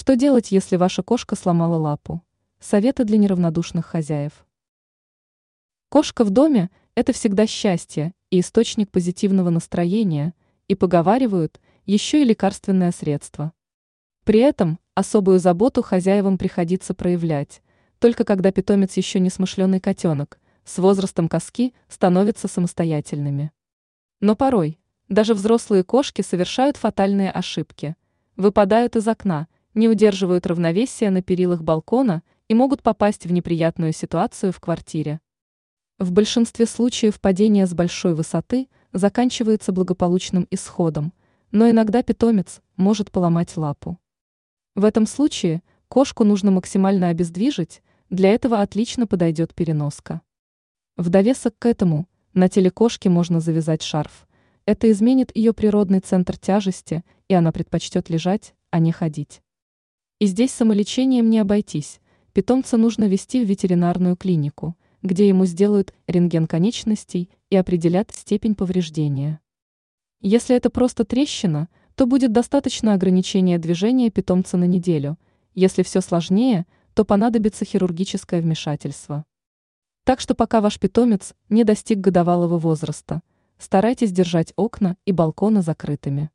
Что делать, если ваша кошка сломала лапу? Советы для неравнодушных хозяев. Кошка в доме – это всегда счастье и источник позитивного настроения, и, поговаривают, еще и лекарственное средство. При этом особую заботу хозяевам приходится проявлять, только когда питомец еще не смышленый котенок, с возрастом коски становятся самостоятельными. Но порой даже взрослые кошки совершают фатальные ошибки, выпадают из окна, не удерживают равновесия на перилах балкона и могут попасть в неприятную ситуацию в квартире. В большинстве случаев падение с большой высоты заканчивается благополучным исходом, но иногда питомец может поломать лапу. В этом случае кошку нужно максимально обездвижить, для этого отлично подойдет переноска. В довесок к этому на теле кошки можно завязать шарф. Это изменит ее природный центр тяжести, и она предпочтет лежать, а не ходить. И здесь самолечением не обойтись. Питомца нужно вести в ветеринарную клинику, где ему сделают рентген конечностей и определят степень повреждения. Если это просто трещина, то будет достаточно ограничения движения питомца на неделю. Если все сложнее, то понадобится хирургическое вмешательство. Так что пока ваш питомец не достиг годовалого возраста, старайтесь держать окна и балконы закрытыми.